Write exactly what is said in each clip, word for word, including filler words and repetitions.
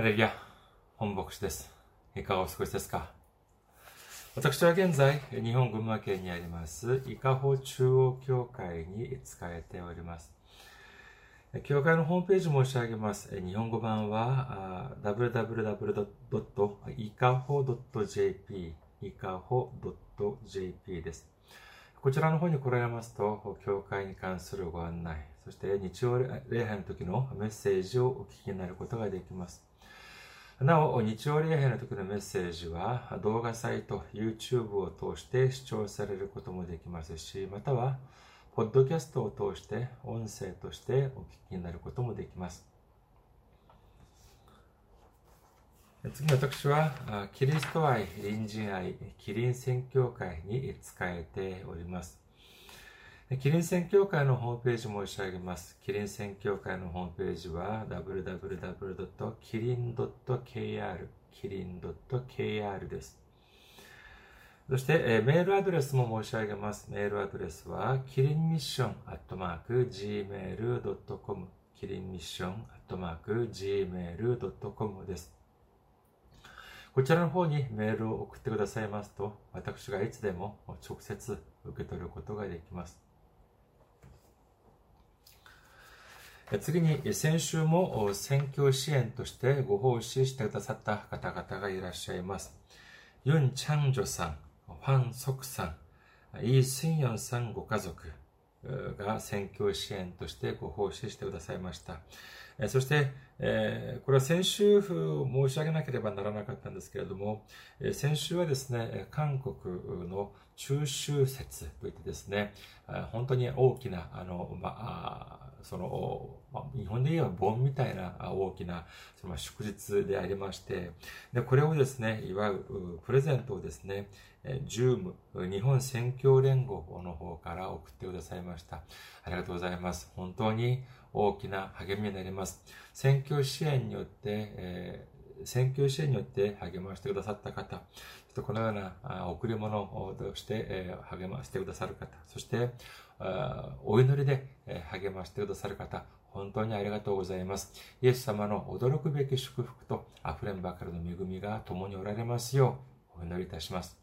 ハレルヤ、本牧師です。いかがお過ごしですか？私は現在、日本群馬県にあります、伊香保中央教会に仕えております。教会のホームページ申し上げます。日本語版は ダブリューダブリューダブリュードットいかほドットジェーピー いかほ .jp です。こちらの方に来られますと、教会に関するご案内、そして日曜礼拝の時のメッセージをお聞きになることができます。なお、日曜礼拝の時のメッセージは、動画サイト、YouTube を通して視聴されることもできますし、または、ポッドキャストを通して音声としてお聞きになることもできます。次、私はキリスト愛、隣人愛、キリン宣教会に仕えております。キリン宣教会のホームページ申し上げます。キリン宣教会のホームページは ダブリューダブリューダブリュードットキリンドットケーアール キリンドットケーアール です。そして、メールアドレスも申し上げます。メールアドレスは、キリンミッションアットマーク ジーメールドットコム、キリンミッションアットマーク ジーメールドットコム です。こちらの方にメールを送ってくださいますと、私がいつでも直接受け取ることができます。次に、先週も宣教支援としてご奉仕してくださった方々がいらっしゃいます。ユン・チャンジョさん、ファン・ソクさん、イ・スンヨンさんご家族が宣教支援としてご奉仕してくださいました。そして、これは先週申し上げなければならなかったんですけれども、先週はですね、韓国の中秋節といってですね、本当に大きな、あの、まあ、その日本で言えば盆みたいな大きなその祝日でありまして、でこれをですね祝うプレゼントをですね ジューム 日本宣教連合の方から送ってくださいました。ありがとうございます。本当に大きな励みになります。宣教支援によって、えー宣教支援によって励ましてくださった方、そしてこのような贈り物をして励ましてくださる方、そしてお祈りで励ましてくださる方、本当にありがとうございます。イエス様の驚くべき祝福とあふれんばかりの恵みが共におられますようお祈りいたします。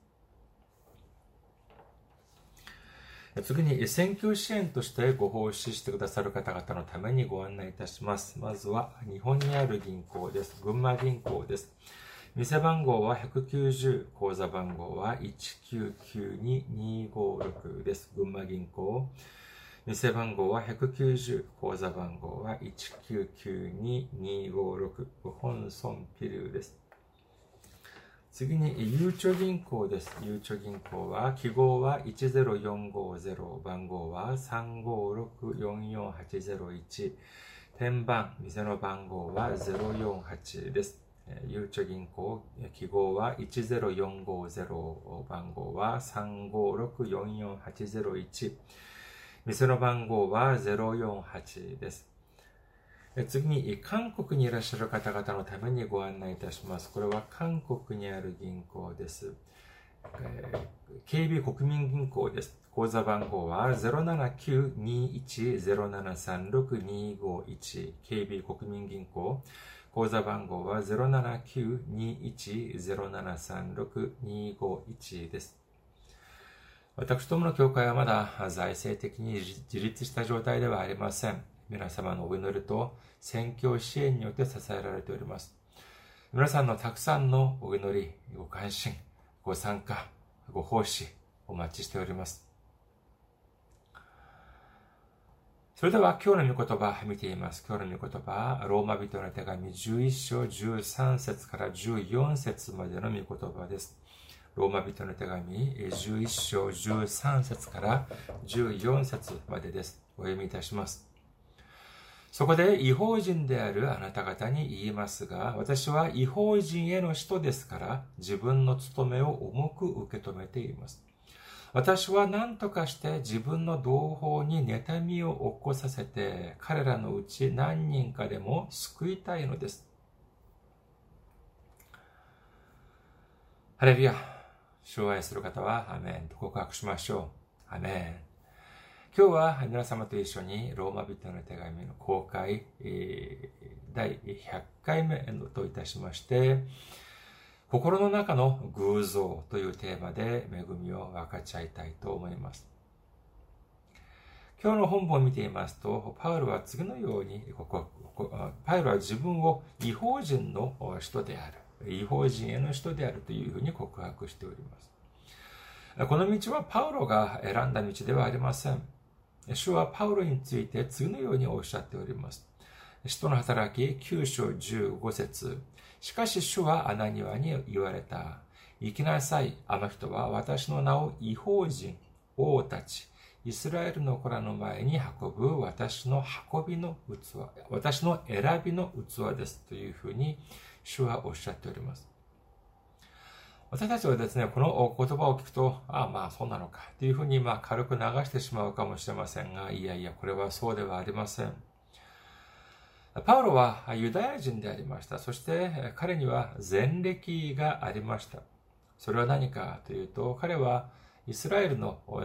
次に、宣教支援としてご奉仕してくださる方々のためにご案内いたします。まずは、日本にある銀行です。群馬銀行です。店番号はいちきゅうゼロ、口座番号はいちきゅうきゅうににごろくです。群馬銀行。店番号はいちきゅうゼロ、口座番号はいちきゅうきゅうににごろく、本村ピリュです。次に、ゆうちょ銀行です。ゆうちょ銀行は、記号はいちゼロよんごゼロ、番号はさんごろくよんよんはちゼロいち、店番、店の番号はゼロよんはちです。ゆうちょ銀行、記号はいちゼロよんごゼロ、番号はさんごろくよんよんはちゼロいち、店の番号はゼロよんはちです。次に、韓国にいらっしゃる方々のためにご案内いたします。これは韓国にある銀行です。ケービー 国民銀行です。口座番号はゼロななきゅうにいちゼロななさんろくにごいち。ケービー 国民銀行。口座番号はゼロななきゅうにいちゼロななさんろくにごいちです。私どもの教会はまだ財政的に自立した状態ではありません。皆様のお祈りと宣教支援によって支えられております。皆さんのたくさんのお祈り、ご関心、ご参加、ご奉仕、お待ちしております。それでは今日の御言葉見ています。今日の御言葉、ローマ人への手紙じゅういっしょうじゅうさんせつからじゅうよんせつまでの御言葉です。ローマ人への手紙じゅういっしょうじゅうさんせつからじゅうよんせつまでです。お読みいたします。そこで異邦人であるあなた方に言いますが、私は異邦人への使徒ですから、自分の務めを重く受け止めています。私は何とかして自分の同胞に妬みを起こさせて、彼らのうち何人かでも救いたいのです。ハレルヤ、主を愛する方はアメンと告白しましょう。アメン。今日は皆様と一緒にローマ人への手紙の公開だいひゃっかいめといたしまして、心の中の偶像というテーマで恵みを分かち合いたいと思います。今日の本文を見ていますと、パウロは次のように、ここ、ここ、パウロは自分を異邦人の使徒である、異邦人への使徒であるというふうに告白しております。この道はパウロが選んだ道ではありません。主はパウロについて次のようにおっしゃっております。使徒の働ききゅうしょうじゅうごせつ。しかし主はアナニアに言われた。行きなさい。あの人は私の名を異邦人、王たち、イスラエルの子らの前に運ぶ私の運びの器、私の選びの器です。というふうに主はおっしゃっております。私たちはですね、この言葉を聞くと、ああまあそうなのかというふうにまあ軽く流してしまうかもしれませんが、いやいやこれはそうではありません。パウロはユダヤ人でありました。そして彼には前歴がありました。それは何かというと、彼はイスラエルの青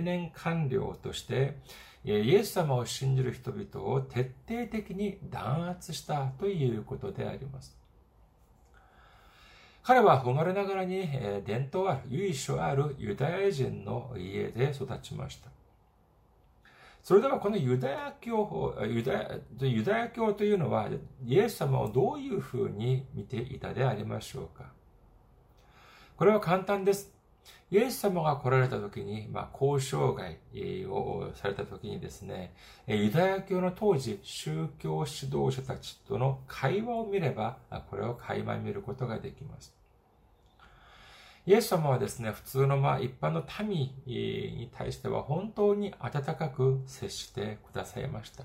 年官僚として、イエス様を信じる人々を徹底的に弾圧したということであります。彼は生まれながらに伝統ある、由緒あるユダヤ人の家で育ちました。それではこのユダヤ教、ユダヤ、ユダヤ教というのは、イエス様をどういうふうに見ていたでありましょうか。これは簡単です。イエス様が来られた時に、まあ、交渉外をされた時にですね、ユダヤ教の当時、宗教指導者たちとの会話を見れば、これを垣間見ることができます。イエス様はですね、普通のまあ一般の民に対しては本当に温かく接してくださいました。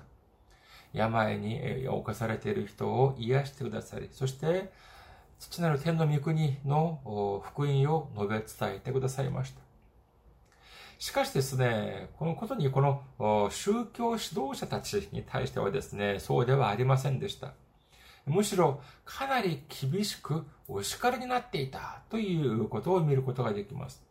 病に侵されている人を癒してくださり、そして父なる天の御国の福音を述べ伝えてくださいました。しかしですね、このことにこの宗教指導者たちに対してはですね、そうではありませんでした。むしろかなり厳しくお叱りになっていたということを見ることができます。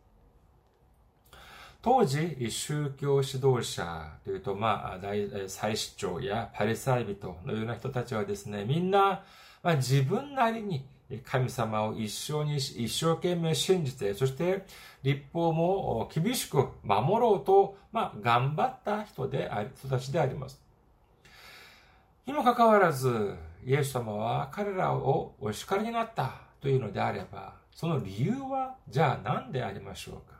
当時、宗教指導者というと、まあ、祭司長やパリサイ人のような人たちはですね、みんな、まあ、自分なりに神様を一生に、一生懸命信じて、そして律法も厳しく守ろうと、まあ、頑張った人であり、人たちであります。にもかかわらず、イエス様は彼らをお叱りになったというのであれば、その理由はじゃあ何でありましょうか。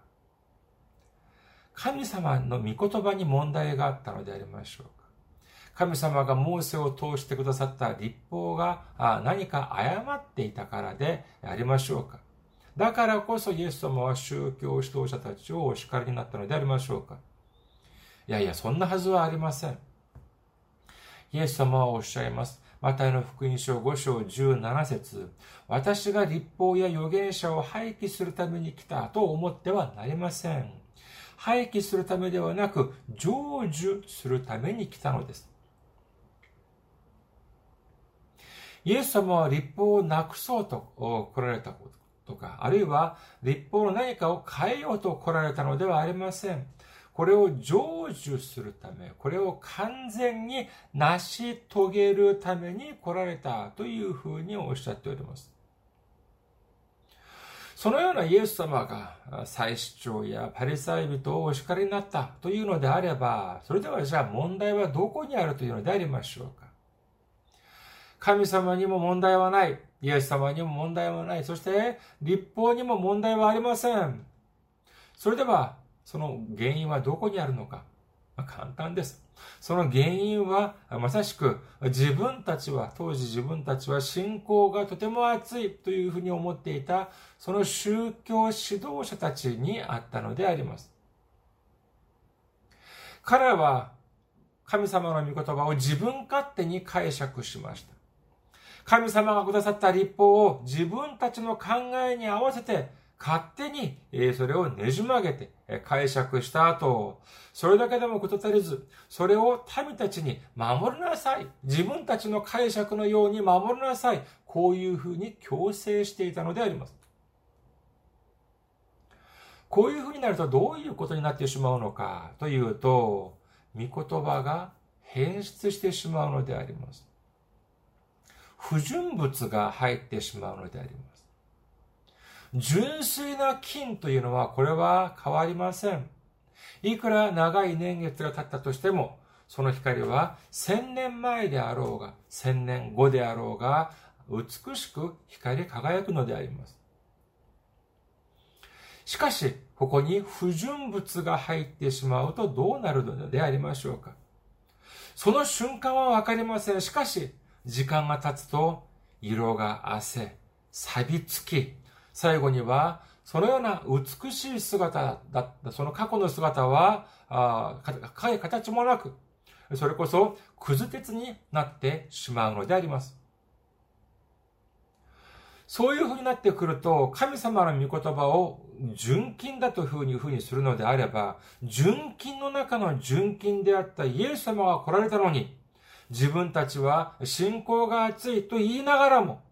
神様の御言葉に問題があったのでありましょうか。神様がモーセを通してくださった律法が何か誤っていたからでありましょうか。だからこそイエス様は宗教指導者たちをお叱りになったのでありましょうか。いやいや、そんなはずはありません。イエス様はおっしゃいます。マタイの福音書ごしょうじゅうななせつ。私が律法や預言者を廃棄するために来たと思ってはなりません。廃棄するためではなく、成就するために来たのです。イエス様は律法をなくそうと来られたこととか、あるいは律法の何かを変えようと来られたのではありません。これを成就するため、これを完全に成し遂げるために来られたというふうにおっしゃっております。そのようなイエス様が祭司長やパリサイ人をお叱りになったというのであれば、それではじゃあ問題はどこにあるというのでありましょうか。神様にも問題はない。イエス様にも問題はない。そして律法にも問題はありません。それでは、その原因はどこにあるのか。簡単です。その原因は、まさしく、自分たちは、当時自分たちは信仰がとても熱いというふうに思っていた、その宗教指導者たちにあったのであります。彼らは、神様の御言葉を自分勝手に解釈しました。神様がくださった律法を自分たちの考えに合わせて、勝手にそれをねじ曲げて解釈した後、それだけでもこと足りず、それを民たちに守りなさい、自分たちの解釈のように守りなさい、こういうふうに強制していたのであります。こういうふうになるとどういうことになってしまうのかというと、御言葉が変質してしまうのであります。不純物が入ってしまうのであります。純粋な金というのはこれは変わりません。いくら長い年月が経ったとしても、その光は千年前であろうが、千年後であろうが、美しく光り輝くのであります。しかし、ここに不純物が入ってしまうとどうなるのでありましょうか。その瞬間はわかりません。しかし、時間が経つと、色が褪せ、錆びつき、最後には、そのような美しい姿だった、その過去の姿は、ああ、形もなく、それこそ、くず鉄になってしまうのであります。そういうふうになってくると、神様の御言葉を純金だというふうにするのであれば、純金の中の純金であったイエス様が来られたのに、自分たちは信仰が厚いと言いながらも、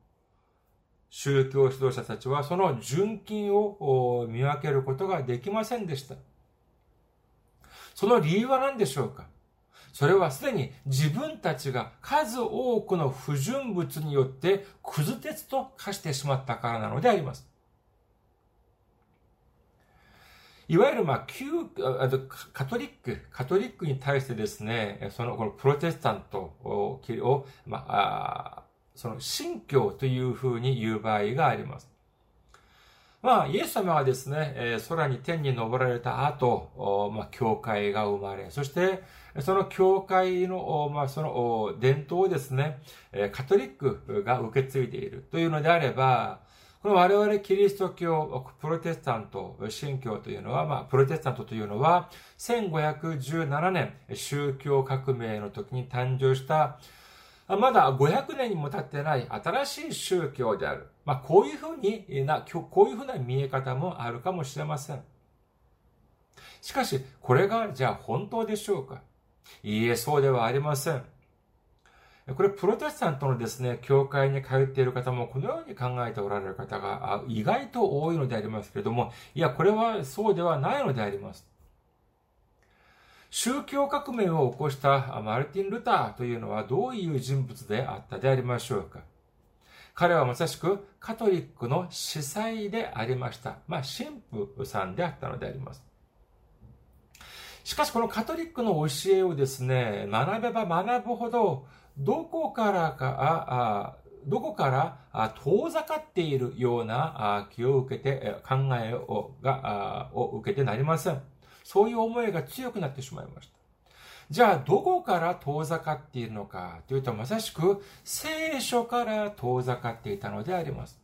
宗教指導者たちはその純金を見分けることができませんでした。その理由は何でしょうか。それはすでに自分たちが数多くの不純物によってくず鉄と化してしまったからなのであります。いわゆる、まあ、旧、カトリック、カトリックに対してですね、その、このプロテスタントを、をまあ、その、信教というふうに言う場合があります。まあ、イエス様はですね、空に天に昇られた後、まあ、教会が生まれ、そして、その教会の、まあ、その、伝統をですね、カトリックが受け継いでいるというのであれば、この我々キリスト教、プロテスタント、新教というのは、まあ、プロテスタントというのは、せんごひゃくじゅうななねん、宗教革命の時に誕生した、まだごひゃくねんにも経ってない新しい宗教である。まあ、こういうふうにな、こういうふうな見え方もあるかもしれません。しかし、これが、じゃあ本当でしょうか？いいえ、そうではありません。これ、プロテスタントのですね、教会に通っている方も、このように考えておられる方が意外と多いのでありますけれども、いや、これはそうではないのであります。宗教革命を起こしたマルティン・ルターというのはどういう人物であったでありましょうか。彼はまさしくカトリックの司祭でありました。まあ、神父さんであったのであります。しかし、このカトリックの教えをですね、学べば学ぶほど、どこからか、どこから遠ざかっているような気を受けて、考えを、が、を受けてなりません。そういう思いが強くなってしまいました。じゃあ、どこから遠ざかっているのかというと、まさしく聖書から遠ざかっていたのであります。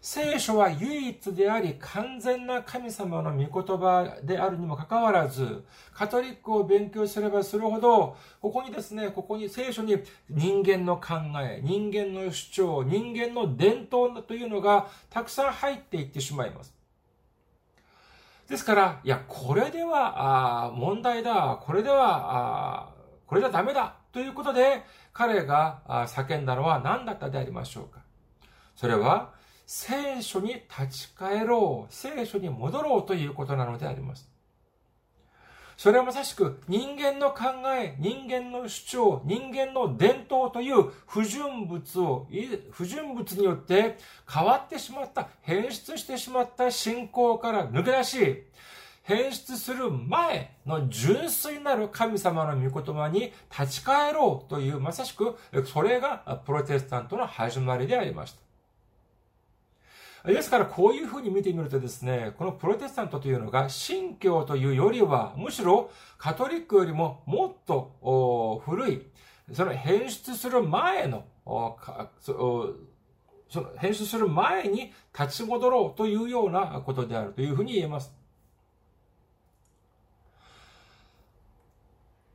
聖書は唯一であり、完全な神様の御言葉であるにもかかわらず、カトリックを勉強すればするほど、ここにですね、ここに聖書に人間の考え、人間の主張、人間の伝統というのがたくさん入っていってしまいます。ですから、いや、これでは、あ問題だ、これでは、あこれじゃダメだ、ということで、彼が叫んだのは何だったでありましょうか。それは、聖書に立ち返ろう、聖書に戻ろうということなのであります。それはまさしく人間の考え、人間の主張、人間の伝統という不純物を、不純物によって変わってしまった、変質してしまった信仰から抜け出し、変質する前の純粋なる神様の御言葉に立ち返ろうという、まさしくそれがプロテスタントの始まりでありました。ですから、こういうふうに見てみるとですね、このプロテスタントというのが、新教というよりは、むしろカトリックよりももっと古い、その変質する前の、その変質する前に立ち戻ろうというようなことであるというふうに言えます。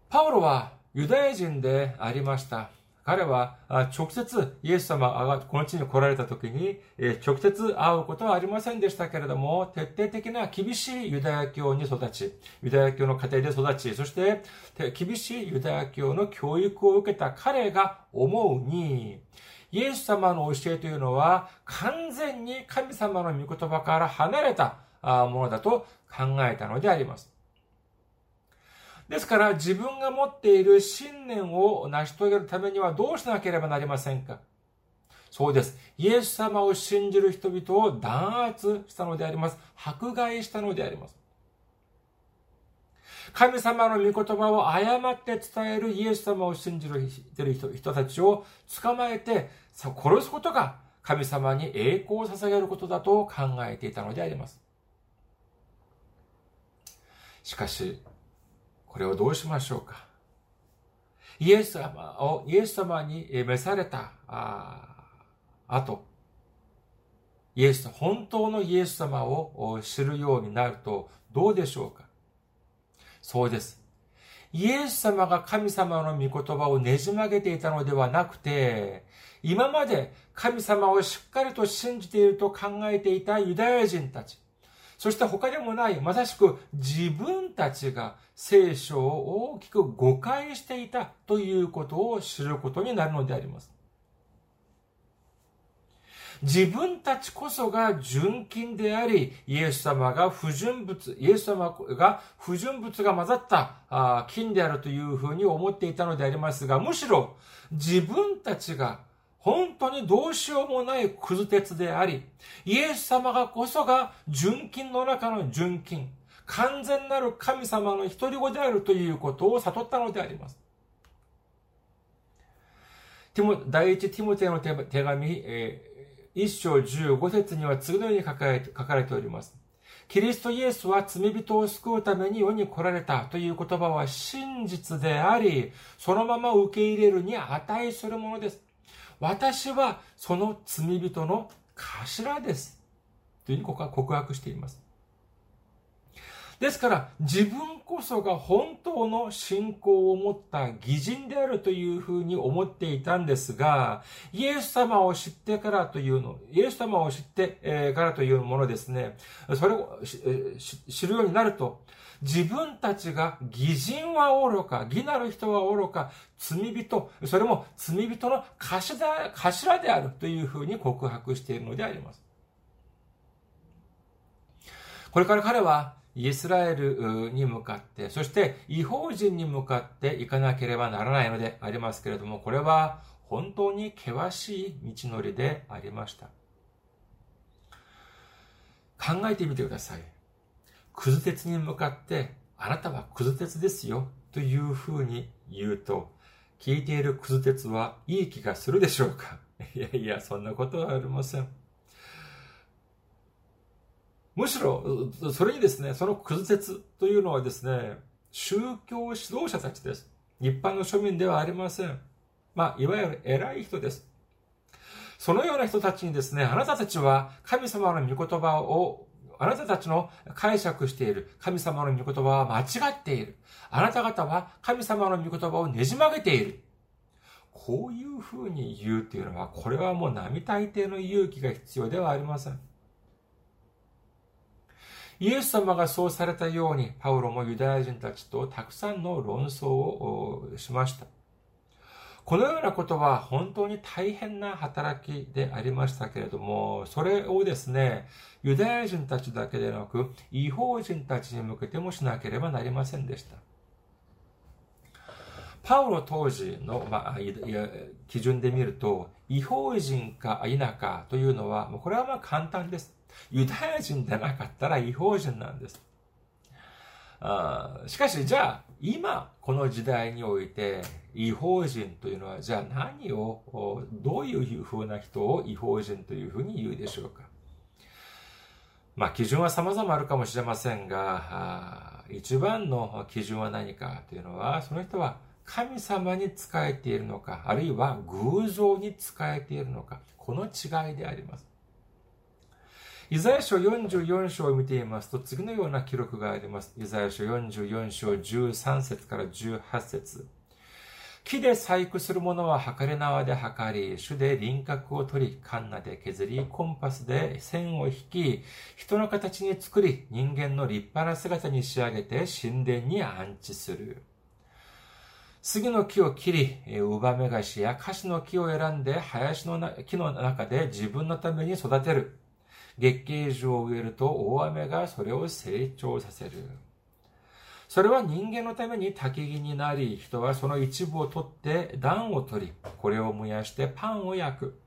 パウロはユダヤ人でありました。彼は直接イエス様がこの地に来られた時に直接会うことはありませんでしたけれども、徹底的な厳しいユダヤ教に育ち、ユダヤ教の家庭で育ち、そして厳しいユダヤ教の教育を受けた彼が思うに、イエス様の教えというのは完全に神様の御言葉から離れたものだと考えたのであります。ですから自分が持っている信念を成し遂げるためにはどうしなければなりませんか？そうです。イエス様を信じる人々を弾圧したのであります。迫害したのであります。神様の御言葉を誤って伝えるイエス様を信じる人たちを捕まえて殺すことが神様に栄光を捧げることだと考えていたのであります。しかし、これをどうしましょうか。イエス様を、イエス様に召された後、イエス、本当のイエス様を知るようになるとどうでしょうか。そうです。イエス様が神様の御言葉をねじ曲げていたのではなくて、今まで神様をしっかりと信じていると考えていたユダヤ人たち、そして他でもない、まさしく自分たちが聖書を大きく誤解していたということを知ることになるのであります。自分たちこそが純金であり、イエス様が不純物、イエス様が不純物が混ざった金であるというふうに思っていたのでありますが、むしろ自分たちが本当にどうしようもないくず鉄であり、イエス様がこそが純金の中の純金、完全なる神様の独り子であるということを悟ったのであります。第一ティモテの手紙、えー一章じゅうご節には次のように書かれております。キリストイエスは罪人を救うために世に来られたという言葉は真実であり、そのまま受け入れるに値するものです。私はその罪人の頭です。というふうにここは告白しています。ですから、自分こそが本当の信仰を持った義人であるというふうに思っていたんですが、イエス様を知ってからというの、イエス様を知ってからというものですね、それを知るようになると、自分たちが義人は愚か、義なる人は愚か、罪人、それも罪人の頭であるというふうに告白しているのであります。これから彼は、イスラエルに向かって、そして異邦人に向かって行かなければならないのでありますけれども、これは本当に険しい道のりでありました。考えてみてください。くず鉄に向かって、あなたはくず鉄ですよ、というふうに言うと、聞いているくず鉄はいい気がするでしょうか？いやいや、そんなことはありません。むしろ、それにですね、そのくず鉄というのはですね、宗教指導者たちです。一般の庶民ではありません。まあ、いわゆる偉い人です。そのような人たちにですね、あなたたちは神様の御言葉を、あなたたちの解釈している神様の御言葉は間違っている。あなた方は神様の御言葉をねじ曲げている。こういうふうに言うというのは、これはもう並大抵の勇気が必要ではありません。イエス様がそうされたように、パウロもユダヤ人たちとたくさんの論争をしました。このようなことは本当に大変な働きでありましたけれども、それをですね、ユダヤ人たちだけでなく、異邦人たちに向けてもしなければなりませんでした。パウロ当時の、まあ、基準で見ると、異邦人か否かというのは、これはまあ簡単です。ユダヤ人でなかったら異邦人なんです。あしかし、じゃあ、今、この時代において、異邦人というのは、じゃあ何を、どういうふうな人を異邦人というふうに言うでしょうか。まあ、基準は様々あるかもしれませんが、一番の基準は何かというのは、その人は神様に仕えているのか、あるいは偶像に仕えているのか、この違いであります。イザヤ書よんじゅうよん章を見ていますと、次のような記録があります。イザヤ書よんじゅうよん章じゅうさん節からじゅうはち節。木で細工する者は測り縄で測り、手で輪郭を取り、カンナで削り、コンパスで線を引き、人の形に作り、人間の立派な姿に仕上げて神殿に安置する。杉の木を切り、ウバメガシやカシの木を選んで、林の木の中で自分のために育てる。月桂樹を植えると大雨がそれを成長させる。それは人間のために焚き木になり、人はその一部を取って暖を取り、これを燃やしてパンを焼く。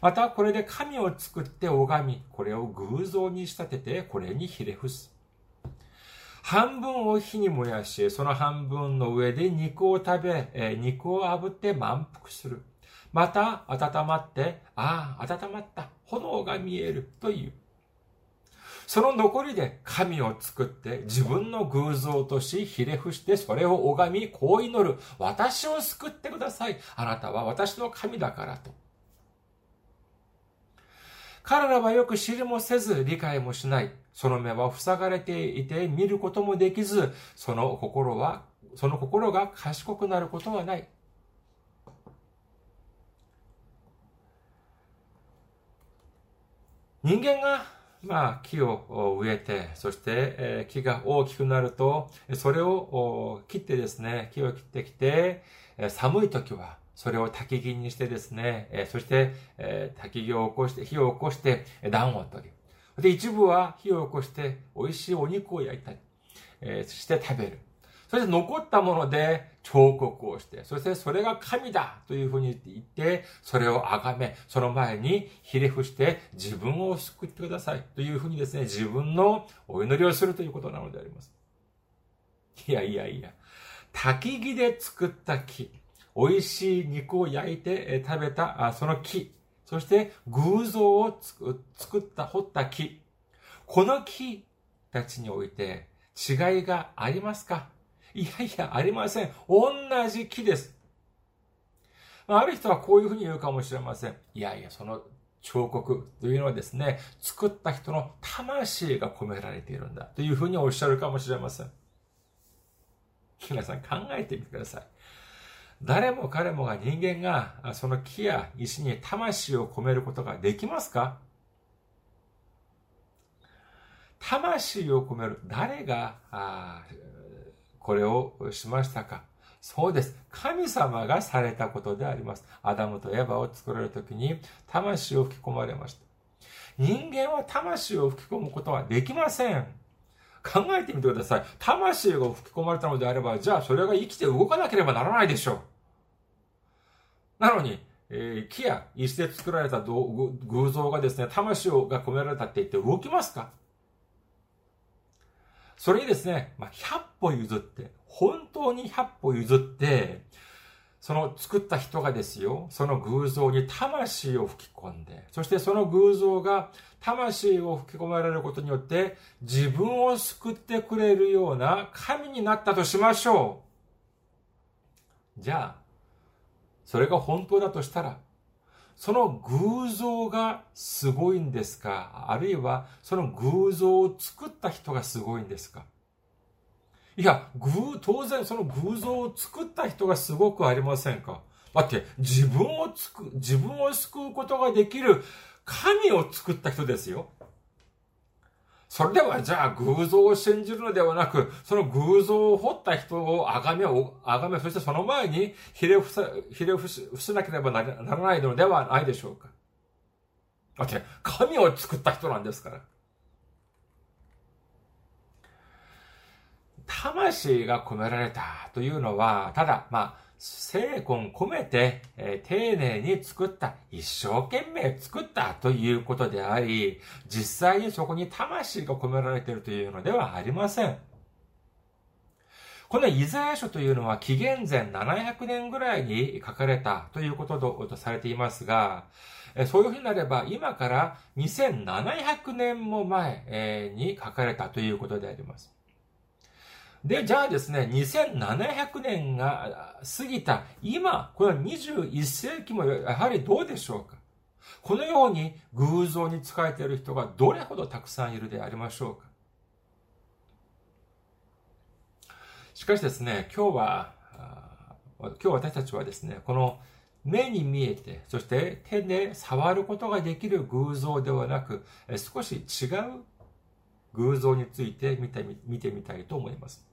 またこれで神を作って拝み、これを偶像に仕立てて、これにひれ伏す。半分を火に燃やし、その半分の上で肉を食べ、肉を炙って満腹する。また温まって、ああ、温まった、炎が見えるという。その残りで神を作って自分の偶像とし、ひれ伏してそれを拝み、こう祈る。私を救ってください。あなたは私の神だからと。彼らはよく知りもせず理解もしない。その目は塞がれていて見ることもできず、その心は、その心が賢くなることはない。人間が、まあ、木を植えて、そして木が大きくなると、それを切ってですね、木を切ってきて、寒い時は、それを焚き木にしてですね、そして焚き木を起こして、火を起こして暖を取り、で一部は火を起こして美味しいお肉を焼いたりして食べる。そして残ったもので彫刻をして、そしてそれが神だというふうに言って、それを崇め、その前にひれ伏して自分を救ってくださいというふうにですね、自分のお祈りをするということなのであります。いやいやいや、焚き木で作った木、美味しい肉を焼いて食べたその木、そして偶像を作った、彫った木、この木たちにおいて違いがありますか？いやいや、ありません。同じ木です。ある人はこういうふうに言うかもしれません。いやいや、その彫刻というのはですね、作った人の魂が込められているんだというふうにおっしゃるかもしれません。皆さん考えてみてください。誰も彼もが人間がその木や石に魂を込めることができますか？魂を込める。誰があこれをしましたか？そうです。神様がされたことであります。アダムとエバを作られるときに魂を吹き込まれました。人間は魂を吹き込むことはできません。考えてみてください。魂が吹き込まれたのであれば、じゃあそれが生きて動かなければならないでしょう。なのに、えー、木や石で作られた偶像がですね、魂が込められたって言って動きますか？それにですね、まあ、ひゃっぽ譲って、本当にひゃっぽ譲って、その作った人がですよ、その偶像に魂を吹き込んで、そしてその偶像が魂を吹き込まれることによって自分を救ってくれるような神になったとしましょう。じゃあ、それが本当だとしたら、その偶像がすごいんですか？あるいはその偶像を作った人がすごいんですか？いや、当然その偶像を作った人がすごくありませんか？だって自分をつく、自分を救うことができる神を作った人ですよ。それではじゃあ偶像を信じるのではなく、その偶像を彫った人を崇め、崇め、そしてその前にひれ伏さ、ひれ伏しなければならないのではないでしょうか。だって神を作った人なんですから。魂が込められたというのは、ただ、まあ、精魂込めて、えー、丁寧に作った、一生懸命作ったということであり、実際にそこに魂が込められているというのではありません。このイザヤ書というのは紀元前ななひゃくねんぐらいに書かれたということとされていますが、そういうふうになれば今からにせんななひゃくねんも前に書かれたということであります。で、じゃあですね、にせんななひゃくねんが過ぎた今、このにじゅういっせいきもやはりどうでしょうか？このように偶像に仕えている人がどれほどたくさんいるでありましょうか？しかしですね、今日は、今日私たちはですね、この目に見えて、そして手で触ることができる偶像ではなく、少し違う偶像について見てみ、見てみたいと思います。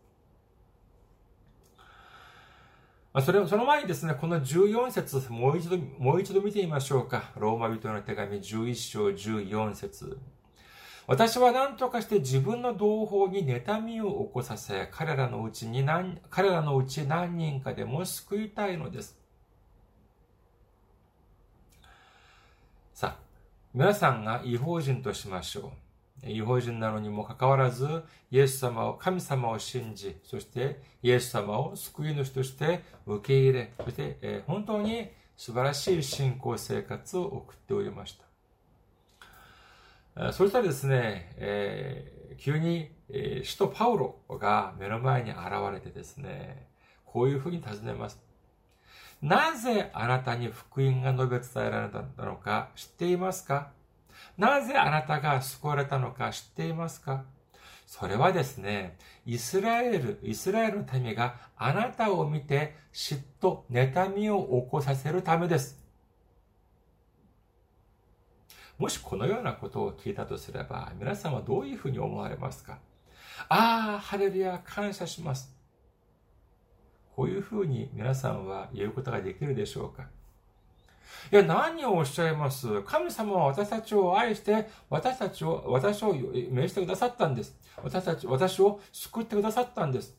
それ、その前にですね、このじゅうよんせつ、もう一度、もう一度見てみましょうか。ローマ人への手紙じゅういっしょうじゅうよんせつ。私は何とかして自分の同胞に妬みを起こさせ、彼らのうちに何、彼らのうち何人かでも救いたいのです。さあ、皆さんが異邦人としましょう。異邦人なのにもかかわらず、イエス様を、神様を信じ、そしてイエス様を救い主として受け入れ、そして、えー、本当に素晴らしい信仰生活を送っておりました。そしたらですね、えー、急に、えー、使徒パウロが目の前に現れてですね、こういうふうに尋ねます。なぜあなたに福音が述べ伝えられたのか知っていますか？なぜあなたが救われたのか知っていますか？それはですね、イスラエル、イスラエルの民があなたを見て嫉妬、妬みを起こさせるためです。もしこのようなことを聞いたとすれば、皆さんはどういうふうに思われますか？ああ、ハレルヤ、感謝します。こういうふうに皆さんは言うことができるでしょうか？いや、何をおっしゃいます。神様は私たちを愛して、私たちを、私を命じてくださったんです。私たち、私を救ってくださったんです。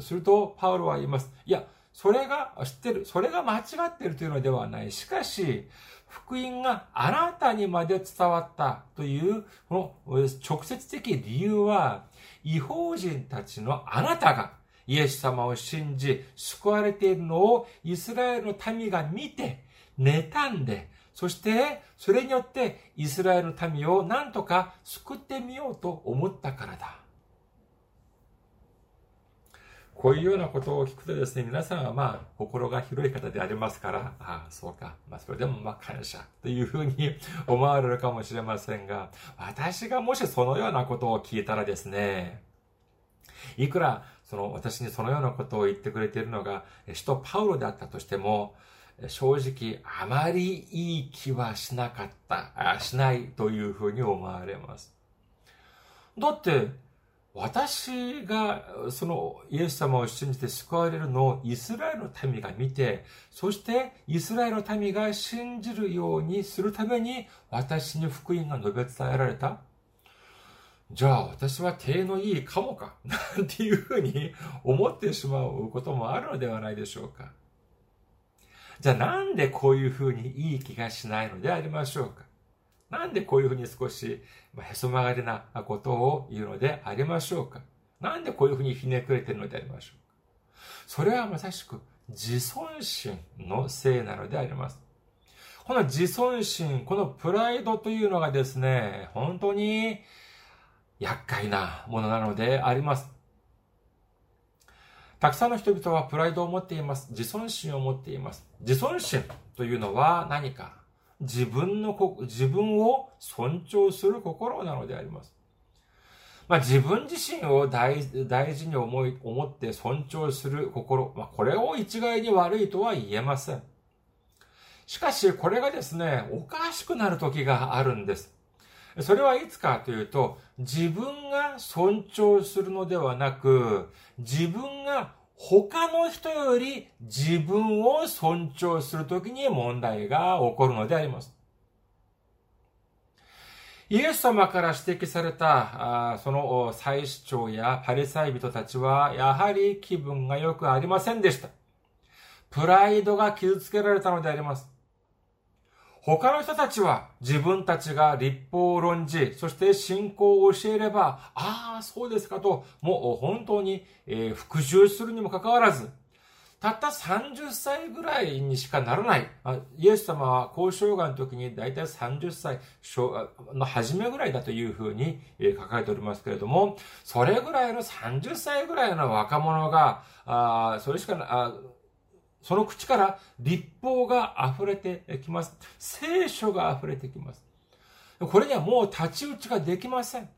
すると、パウロは言います。いや、それが知ってる、それが間違っているというのではない。しかし、福音があなたにまで伝わったという、この直接的理由は、異邦人たちのあなたがイエス様を信じ、救われているのをイスラエルの民が見て、妬んで、そして、それによってイスラエルの民を何とか救ってみようと思ったからだ。こういうようなことを聞くとですね、皆さんはまあ、心が広い方でありますから、ああ、そうか。まあ、それでもまあ、感謝というふうに思われるかもしれませんが、私がもしそのようなことを聞いたらですね、いくら、その、私にそのようなことを言ってくれているのが、使徒パウロであったとしても、正直、あまりいい気はしなかった、あ、しないというふうに思われます。だって、私が、その、イエス様を信じて救われるのをイスラエルの民が見て、そして、イスラエルの民が信じるようにするために、私に福音が述べ伝えられた。じゃあ、私は体のいいかもか、なんていうふうに思ってしまうこともあるのではないでしょうか。じゃあ、なんでこういうふうにいい気がしないのでありましょうか。なんでこういうふうに少しへそ曲がりなことを言うのでありましょうか。なんでこういうふうにひねくれているのでありましょうか。それはまさしく自尊心のせいなのであります。この自尊心、このプライドというのがですね、本当に厄介なものなのであります。たくさんの人々はプライドを持っています。自尊心を持っています。自尊心というのは何か。自分のこ、自分を尊重する心なのであります。まあ自分自身を大、大事に思い、思って尊重する心。まあこれを一概に悪いとは言えません。しかしこれがですね、おかしくなる時があるんです。それはいつかというと、自分が尊重するのではなく、自分が他の人より自分を尊重するときに問題が起こるのであります。イエス様から指摘された、その祭司長やパリサイ人たちは、やはり気分が良くありませんでした。プライドが傷つけられたのであります。他の人たちは自分たちが立法を論じ、そして信仰を教えれば、ああ、そうですかと、もう本当に、えー、復讐するにもかかわらず、たったさんじゅっさいぐらいにしかならない。イエス様は高生涯の時にだいたいさんじゅっさいの初めぐらいだというふうに書かれておりますけれども、それぐらいのさんじゅっさいぐらいの若者が、あそれしかな、その口から律法が溢れてきます。聖書が溢れてきます。これにはもう太刀打ちができません。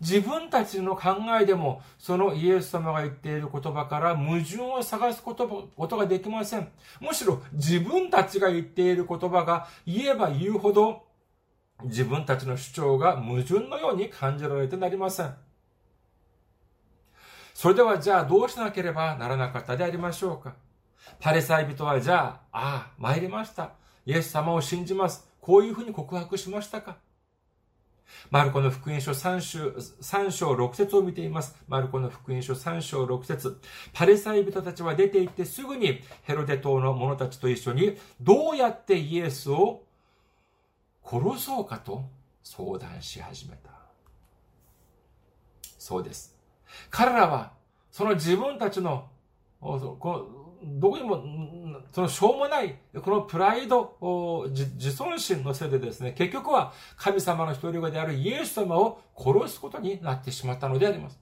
自分たちの考えでも、そのイエス様が言っている言葉から矛盾を探すことができません。むしろ自分たちが言っている言葉が言えば言うほど、自分たちの主張が矛盾のように感じられてなりません。それではじゃあどうしなければならなかったでありましょうか。パリサイ人はじゃあ、ああ、参りました。イエス様を信じます。こういうふうに告白しましたか？マルコの福音書さん章、さん章ろく節を見ています。マルコの福音書さん章ろく節。パリサイ人たちは出て行ってすぐにヘロデ党の者たちと一緒にどうやってイエスを殺そうかと相談し始めた。そうです。彼らはその自分たちのどこにも、そのしょうもない、このプライド、自尊心のせいでですね、結局は神様の一人子であるイエス様を殺すことになってしまったのであります。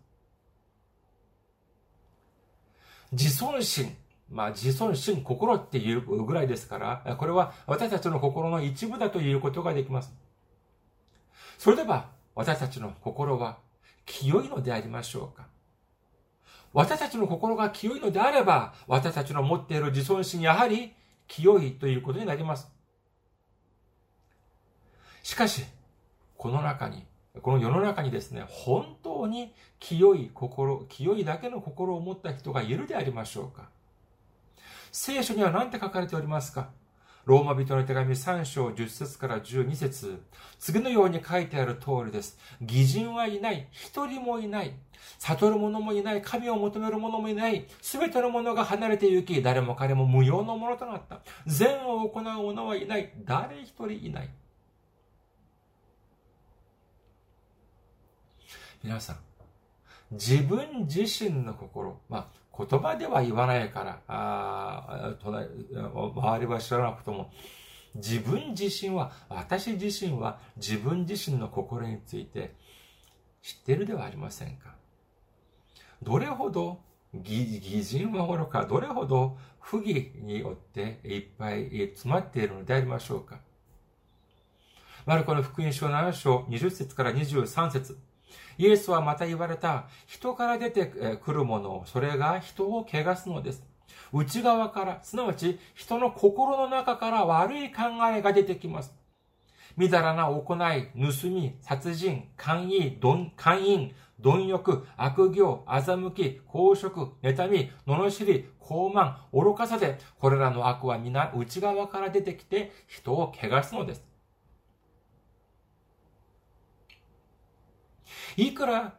自尊心、まあ自尊心、心っていうぐらいですから、これは私たちの心の一部だということができます。それでは、私たちの心は清いのでありましょうか？私たちの心が清いのであれば、私たちの持っている自尊心、やはり清いということになります。しかし、この中に、この世の中にですね、本当に清い心、清いだけの心を持った人がいるでありましょうか？聖書には何て書かれておりますか？ローマ人の手紙さん章じゅっ節からじゅうに節。次のように書いてある通りです。義人はいない。一人もいない。悟る者もいない。神を求める者もいない。すべての者が離れて行き、誰も彼も無用の者となった。善を行う者はいない。誰一人いない。皆さん、自分自身の心、まあ、言葉では言わないから、あ隣周りは知らなくとも、自分自身は、私自身は自分自身の心について知っているではありませんか。どれほど義人はおろか、どれほど不義によっていっぱい詰まっているのでありましょうか。マルコの福音書なな章にじゅっ節からにじゅうさん節。イエスはまた言われた。人から出てくるもの、それが人を汚すのです。内側から、すなわち人の心の中から悪い考えが出てきます。みだらな行い、盗み、殺人、姦淫、貪欲、悪行、欺き、好色、妬み、罵り、傲慢、愚かさで、これらの悪は皆内側から出てきて人を汚すのです。いくら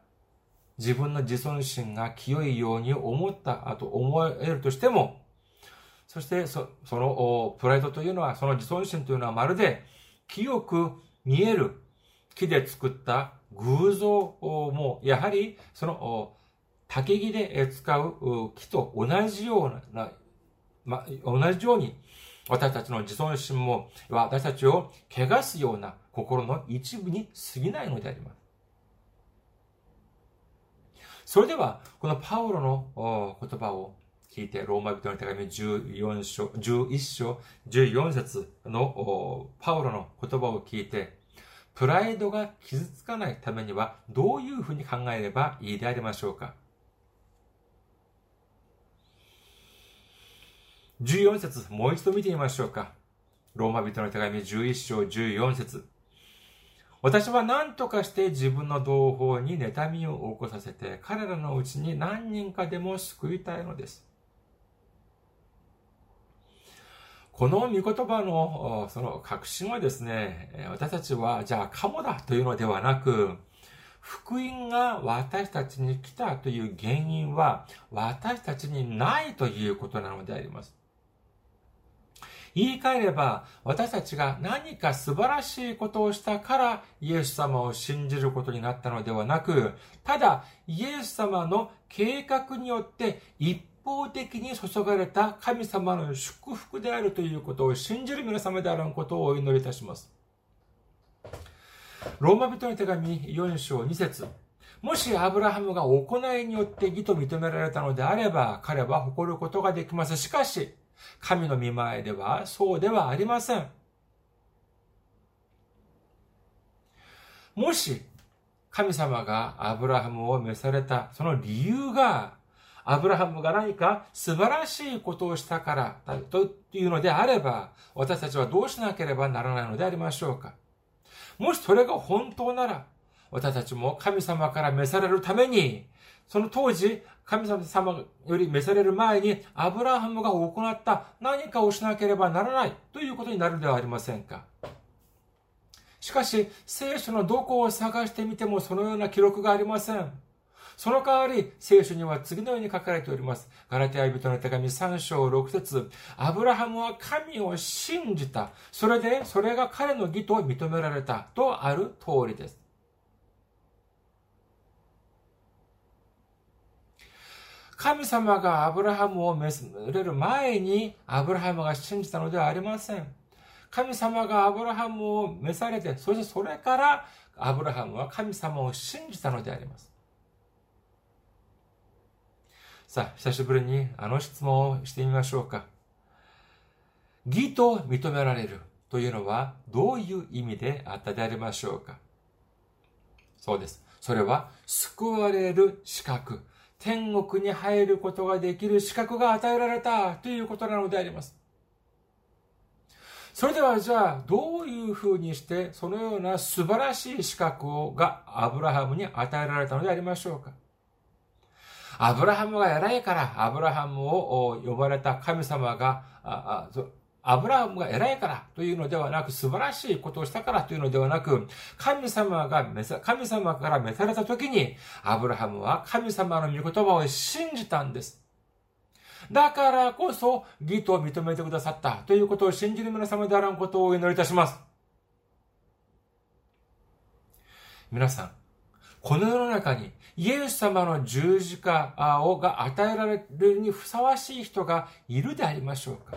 自分の自尊心が清いように思ったと思えるとしても、そしてそ、そのプライドというのは、その自尊心というのはまるで清く見える木で作った偶像も、やはりその竹木で使う木と同じような、ま、同じように、私たちの自尊心も私たちを汚すような心の一部に過ぎないのであります。それでは、このパウロの言葉を聞いて、ローマ人の手紙じゅうよん章、じゅういち章、じゅうよん節のパウロの言葉を聞いて、プライドが傷つかないためにはどういうふうに考えればいいでありましょうか。じゅうよん節、もう一度見てみましょうか。ローマ人の手紙じゅういち章、じゅうよん節。私は何とかして自分の同胞に妬みを起こさせて、彼らのうちに何人かでも救いたいのです。この御言葉のその確信はですね、私たちはじゃあかもだというのではなく、福音が私たちに来たという原因は私たちにないということなのであります。言い換えれば、私たちが何か素晴らしいことをしたから、イエス様を信じることになったのではなく、ただ、イエス様の計画によって一方的に注がれた神様の祝福であるということを信じる皆様であることをお祈りいたします。ローマ人の手紙よん章に節。もしアブラハムが行いによって義と認められたのであれば、彼は誇ることができます。しかし、神の御前ではそうではありません。もし神様がアブラハムを召されたその理由が、アブラハムが何か素晴らしいことをしたからだというのであれば、私たちはどうしなければならないのでありましょうか。もしそれが本当なら、私たちも神様から召されるために、その当時、神様より召される前に、アブラハムが行った何かをしなければならないということになるのではありませんか。しかし、聖書のどこを探してみてもそのような記録がありません。その代わり、聖書には次のように書かれております。ガラテヤ人の手紙さんしょうろくせつ、アブラハムは神を信じた。それで、それが彼の義と認められた。とある通りです。神様がアブラハムを召される前に、アブラハムが信じたのではありません。神様がアブラハムを召されて、そしてそれからアブラハムは神様を信じたのであります。さあ、久しぶりにあの質問をしてみましょうか。義と認められるというのはどういう意味であったでありましょうか。そうです。それは救われる資格、天国に入ることができる資格が与えられたということなのであります。それではじゃあ、どういうふうにしてそのような素晴らしい資格がアブラハムに与えられたのでありましょうか。アブラハムが偉いから、アブラハムを呼ばれた神様が、アブラハムが偉いからというのではなく、素晴らしいことをしたからというのではなく、神様が、神様から召された時に、アブラハムは神様の御言葉を信じたんです。だからこそ、義と認めてくださったということを信じる皆様であらんことをお祈りいたします。皆さん、この世の中にイエス様の十字架が与えられるにふさわしい人がいるでありましょうか。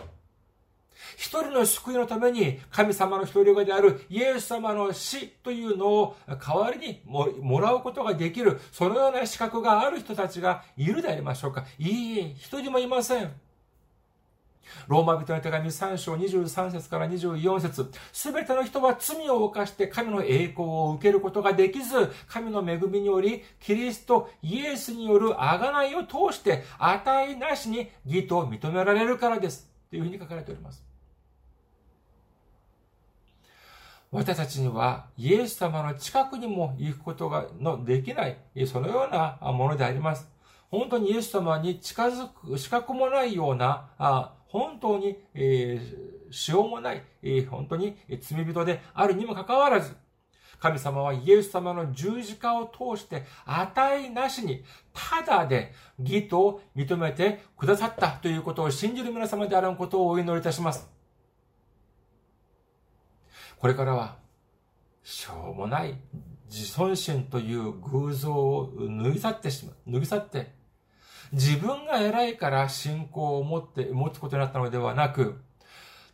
一人の救いのために神様の一人子であるイエス様の死というのを代わりにもらうことができる、そのような資格がある人たちがいるでありましょうか。いいえ、一人もいません。ローマ人の手紙さんしょうにじゅうさんせつからにじゅうよんせつ、すべての人は罪を犯して神の栄光を受けることができず、神の恵みによりキリストイエスによる贖いを通して値なしに義と認められるからですというふうに書かれております。私たちにはイエス様の近くにも行くことがのできない、そのようなものであります。本当にイエス様に近づく資格もないような、あ本当に、えー、しようもない、えー、本当に罪人であるにもかかわらず、神様はイエス様の十字架を通して値なしに、ただで義と認めてくださったということを信じる皆様であらんことをお祈りいたします。これからは、しょうもない自尊心という偶像を脱ぎ去ってしまう、脱ぎ去って、自分が偉いから信仰を持って、持つことになったのではなく、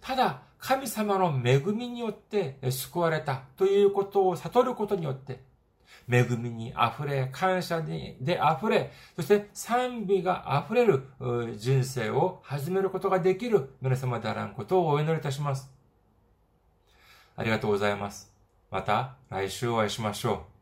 ただ神様の恵みによって救われたということを悟ることによって、恵みに溢れ、感謝で溢れ、そして賛美が溢れる人生を始めることができる皆様であらんことをお祈りいたします。ありがとうございます。また来週お会いしましょう。